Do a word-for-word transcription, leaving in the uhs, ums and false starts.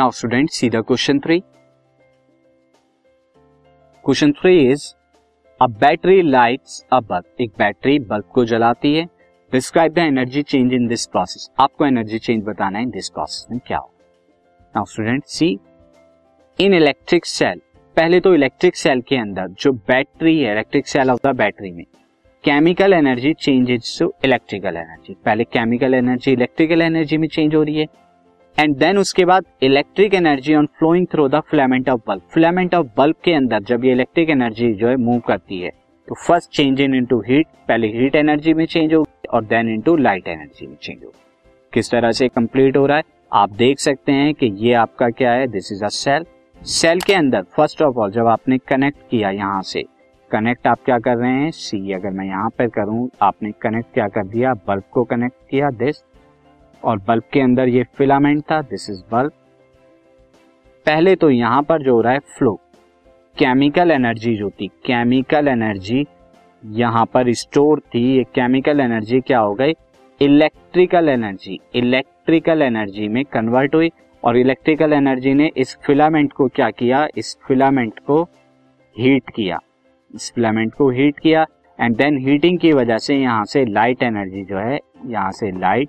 Now student see the question three. Question three is a battery lights a bulb. एक battery bulb को जलाती है. Describe the energy change in this process. आपको energy change बताना है in this process में क्या हो. Now student see in electric cell. पहले तो इलेक्ट्रिक सेल के अंदर जो बैटरी है, electric cell of the battery में chemical energy changes to electrical energy. पहले केमिकल एनर्जी इलेक्ट्रिकल एनर्जी में चेंज हो रही है एंड देन उसके बाद electric energy on flowing through the filament of bulb. Filament of bulb के अंदर जब ये इलेक्ट्रिक एनर्जी जो है मूव करती है तो first change in into heat. पहले हीट एनर्जी में चेंज होगी और देन इनटू लाइट एनर्जी में चेंज होगी. किस तरह से कंप्लीट हो रहा है आप देख सकते हैं कि ये आपका क्या है, this is a cell. Cell के अंदर फर्स्ट ऑफ ऑल जब आपने कनेक्ट किया, यहाँ से कनेक्ट आप क्या कर रहे हैं, सी अगर मैं यहाँ पर करूँ, आपने कनेक्ट क्या कर दिया, बल्ब को कनेक्ट किया दिस, और बल्ब के अंदर ये फिलामेंट था, दिस इज बल्ब. पहले तो यहाँ पर जो हो रहा है फ्लो, केमिकल एनर्जी जो थी, केमिकल एनर्जी यहाँ पर स्टोर थी, ये केमिकल एनर्जी क्या हो गई, इलेक्ट्रिकल एनर्जी. इलेक्ट्रिकल एनर्जी में कन्वर्ट हुई और इलेक्ट्रिकल एनर्जी ने इस फिलामेंट को क्या किया, इस फिलामेंट को हीट किया, इस फिलामेंट को हीट किया एंड देन हीटिंग की वजह से यहाँ से लाइट एनर्जी जो है, यहाँ से लाइट